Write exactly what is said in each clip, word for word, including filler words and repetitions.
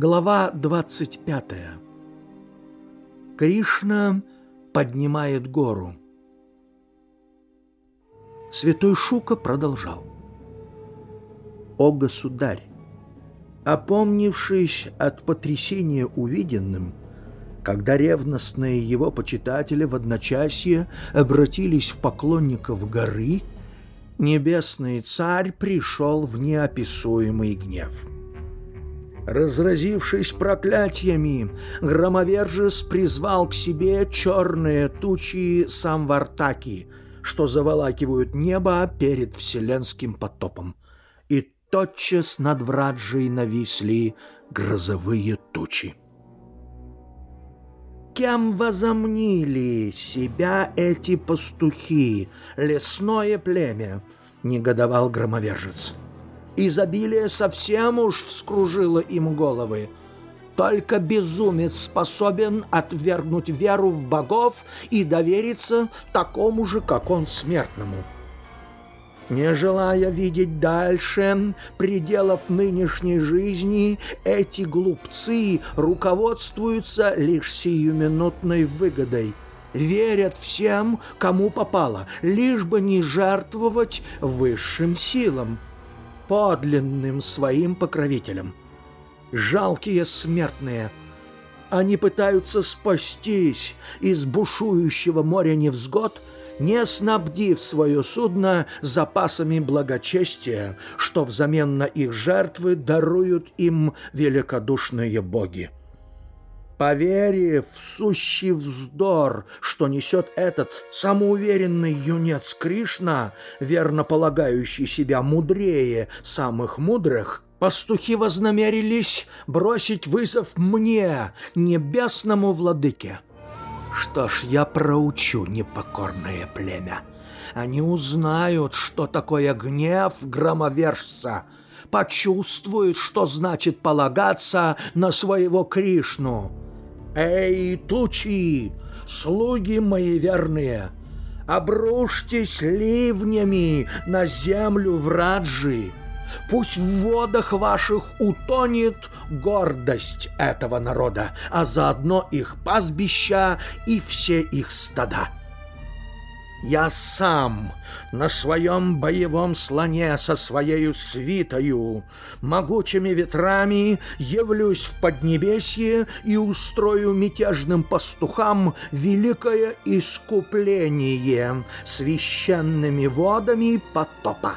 Глава двадцать пятая. Кришна поднимает гору. Святой Шука продолжал. «О государь! Опомнившись от потрясения увиденным, когда ревностные его почитатели в одночасье обратились в поклонников горы, небесный царь пришел в неописуемый гнев». Разразившись проклятиями, Громовержец призвал к себе черные тучи самвартаки, что заволакивают небо перед вселенским потопом. И тотчас над Враджей нависли грозовые тучи. Кем возомнили себя эти пастухи, лесное племя? — негодовал Громовержец. Изобилие совсем уж вскружило им головы. Только безумец способен отвергнуть веру в богов и довериться такому же, как он, смертному. Не желая видеть дальше пределов нынешней жизни, эти глупцы руководствуются лишь сиюминутной выгодой. Верят всем, кому попало, лишь бы не жертвовать высшим силам, подлинным своим покровителям. Жалкие смертные. Они пытаются спастись из бушующего моря невзгод, не снабдив свое судно запасами благочестия, что взамен на их жертвы даруют им великодушные боги. Поверив в сущий вздор, что несет этот самоуверенный юнец Кришна, верно полагающий себя мудрее самых мудрых, пастухи вознамерились бросить вызов мне, небесному владыке. Что ж, я проучу непокорное племя. Они узнают, что такое гнев Громовержца, почувствуют, что значит полагаться на своего Кришну. «Эй, тучи, слуги мои верные, обрушьтесь ливнями на землю Враджи, пусть в водах ваших утонет гордость этого народа, а заодно их пастбища и все их стада. Я сам на своем боевом слоне со своею свитою, могучими ветрами явлюсь в Поднебесье и устрою мятежным пастухам великое искупление священными водами потопа.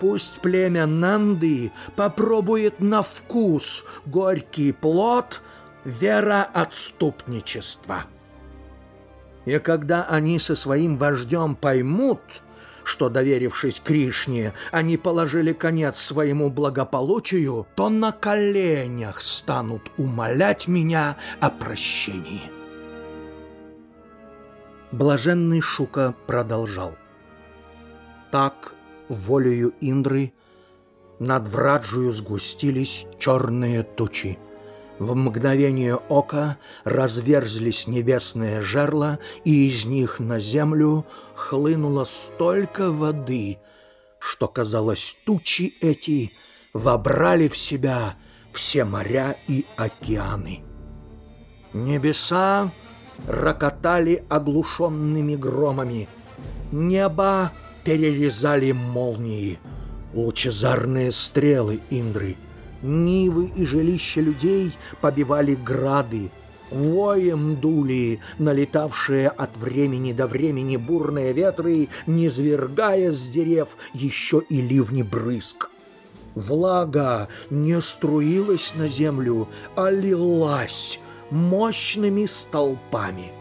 Пусть племя Нанды попробует на вкус горький плод вероотступничества». И когда они со своим вождем поймут, что, доверившись Кришне, они положили конец своему благополучию, то на коленях станут умолять меня о прощении. Блаженный Шука продолжал. Так, волею Индры, над Враджую сгустились черные тучи. В мгновение ока разверзлись небесные жерла, и из них на землю хлынуло столько воды, что, казалось, тучи эти вобрали в себя все моря и океаны. Небеса рокотали оглушенными громами, небо перерезали молнии, лучезарные стрелы Индры. Нивы и жилища людей побивали грады, воем дули налетавшие от времени до времени бурные ветры, низвергая с дерев еще и ливни брызг. Влага не струилась на землю, а лилась мощными столпами,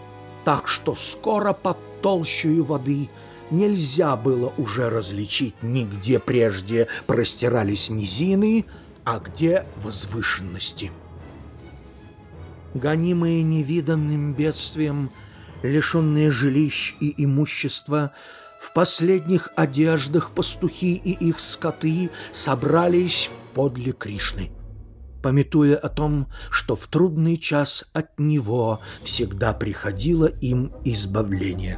так что скоро под толщею воды нельзя было уже различить нигде прежде простирались низины, а где возвышенности. Гонимые невиданным бедствием, лишенные жилищ и имущества, в последних одеждах пастухи и их скоты собрались подле Кришны, памятуя о том, что в трудный час от него всегда приходило им избавление.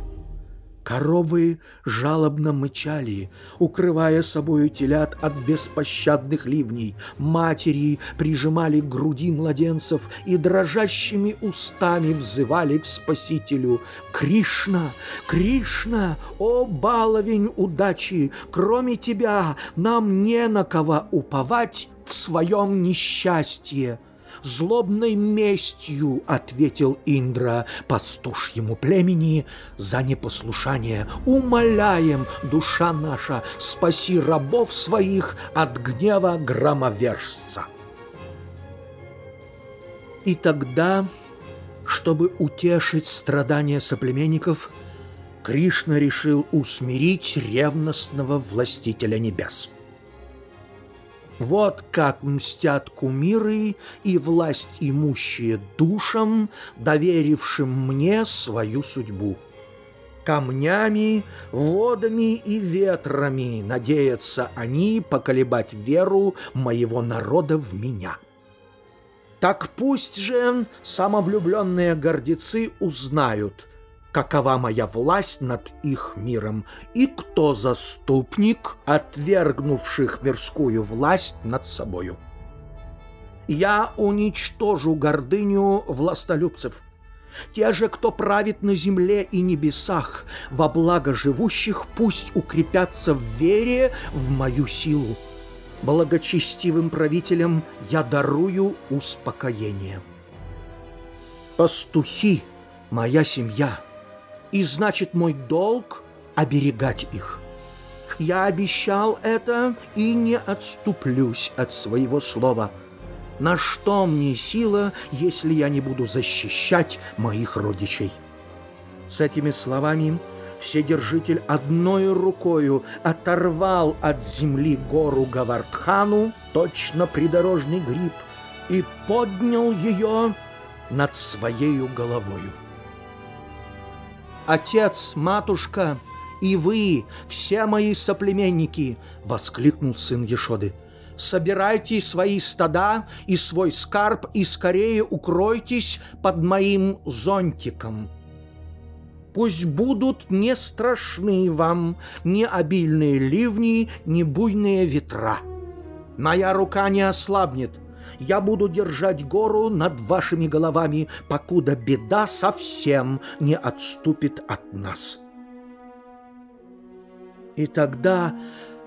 Коровы жалобно мычали, укрывая собою телят от беспощадных ливней. Матери прижимали к груди младенцев и дрожащими устами взывали к Спасителю. «Кришна! Кришна! О, баловень удачи! Кроме тебя нам не на кого уповать в своем несчастье!» «Злобной местью, — ответил Индра, — пастушьему племени за непослушание. Умоляем, душа наша, спаси рабов своих от гнева громовержца!» И тогда, чтобы утешить страдания соплеменников, Кришна решил усмирить ревностного властителя небес. Вот как мстят кумиры и власть имущие душам, доверившим мне свою судьбу. Камнями, водами и ветрами надеются они поколебать веру моего народа в меня. Так пусть же самовлюбленные гордецы узнают, какова моя власть над их миром, и кто заступник, отвергнувших мирскую власть над собою. Я уничтожу гордыню властолюбцев. Те же, кто правит на земле и небесах, во благо живущих, пусть укрепятся в вере в мою силу. Благочестивым правителям я дарую успокоение. Пастухи — моя семья. И значит, мой долг — оберегать их. Я обещал это и не отступлюсь от своего слова. На что мне сила, если я не буду защищать моих родичей? С этими словами Вседержитель одной рукою оторвал от земли гору Гавардхану, точно придорожный гриб, и поднял ее над своею головою. «Отец, матушка, и вы, все мои соплеменники!» — воскликнул сын Ешоды. «Собирайте свои стада и свой скарб, и скорее укройтесь под моим зонтиком. Пусть будут не страшны вам ни обильные ливни, ни буйные ветра. Моя рука не ослабнет. Я буду держать гору над вашими головами, покуда беда совсем не отступит от нас». И тогда,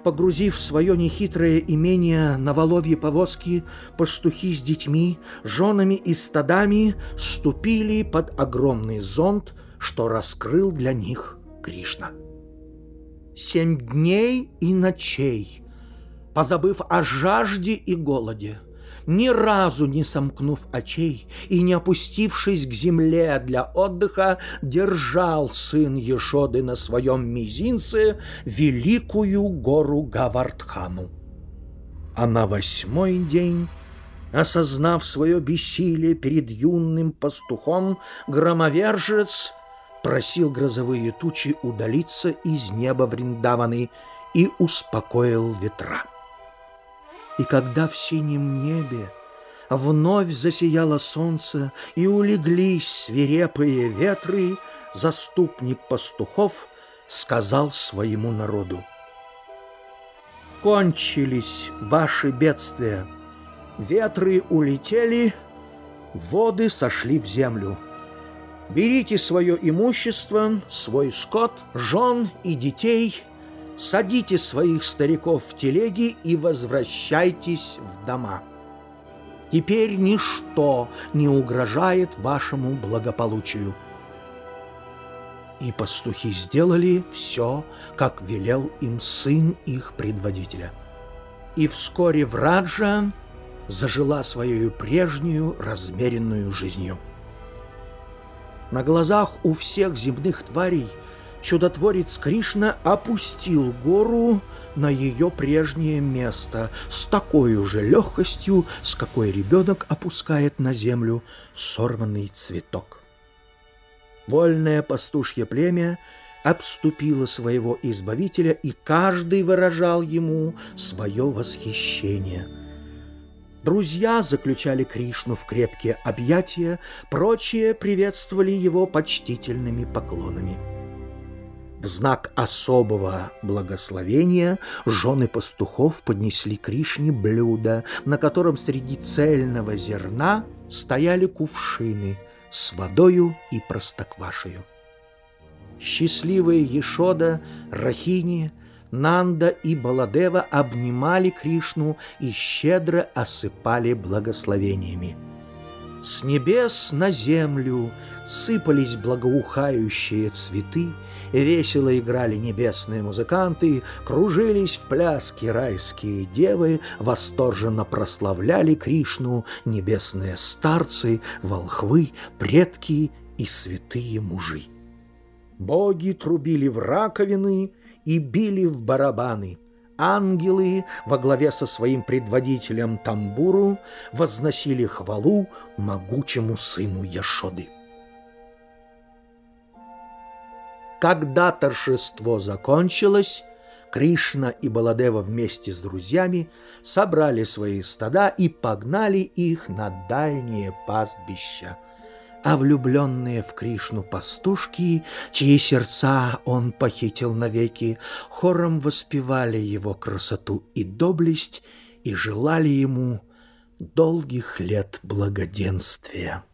погрузив свое нехитрое имение на воловьи повозки, пастухи с детьми, женами и стадами ступили под огромный зонт, что раскрыл для них Кришна. Семь дней и ночей, позабыв о жажде и голоде, ни разу не сомкнув очей и не опустившись к земле для отдыха, держал сын Ешоды на своем мизинце великую гору Гавардхану. А на восьмой день, осознав свое бессилие перед юным пастухом, громовержец просил грозовые тучи удалиться из неба Вриндаваны и успокоил ветра. И когда в синем небе вновь засияло солнце и улеглись свирепые ветры, заступник пастухов сказал своему народу: «Кончились ваши бедствия. Ветры улетели, воды сошли в землю. Берите свое имущество, свой скот, жен и детей, садите своих стариков в телеги и возвращайтесь в дома. Теперь ничто не угрожает вашему благополучию». И пастухи сделали все, как велел им сын их предводителя. И вскоре Враджа зажила своей прежнюю размеренную жизнью. На глазах у всех земных тварей чудотворец Кришна опустил гору на ее прежнее место с такой же легкостью, с какой ребенок опускает на землю сорванный цветок. Вольное пастушье племя обступило своего избавителя, и каждый выражал ему свое восхищение. Друзья заключали Кришну в крепкие объятия, прочие приветствовали его почтительными поклонами. В знак особого благословения жены пастухов поднесли Кришне блюдо, на котором среди цельного зерна стояли кувшины с водою и простоквашею. Счастливые Ешода, Рахини, Нанда и Баладева обнимали Кришну и щедро осыпали благословениями. С небес на землю сыпались благоухающие цветы, весело играли небесные музыканты, кружились в пляске райские девы, восторженно прославляли Кришну небесные старцы, волхвы, предки и святые мужи. Боги трубили в раковины и били в барабаны. Ангелы во главе со своим предводителем Тамбуру возносили хвалу могучему сыну Яшоды. Когда торжество закончилось, Кришна и Баладева вместе с друзьями собрали свои стада и погнали их на дальние пастбища. А влюбленные в Кришну пастушки, чьи сердца он похитил навеки, хором воспевали его красоту и доблесть и желали ему долгих лет благоденствия.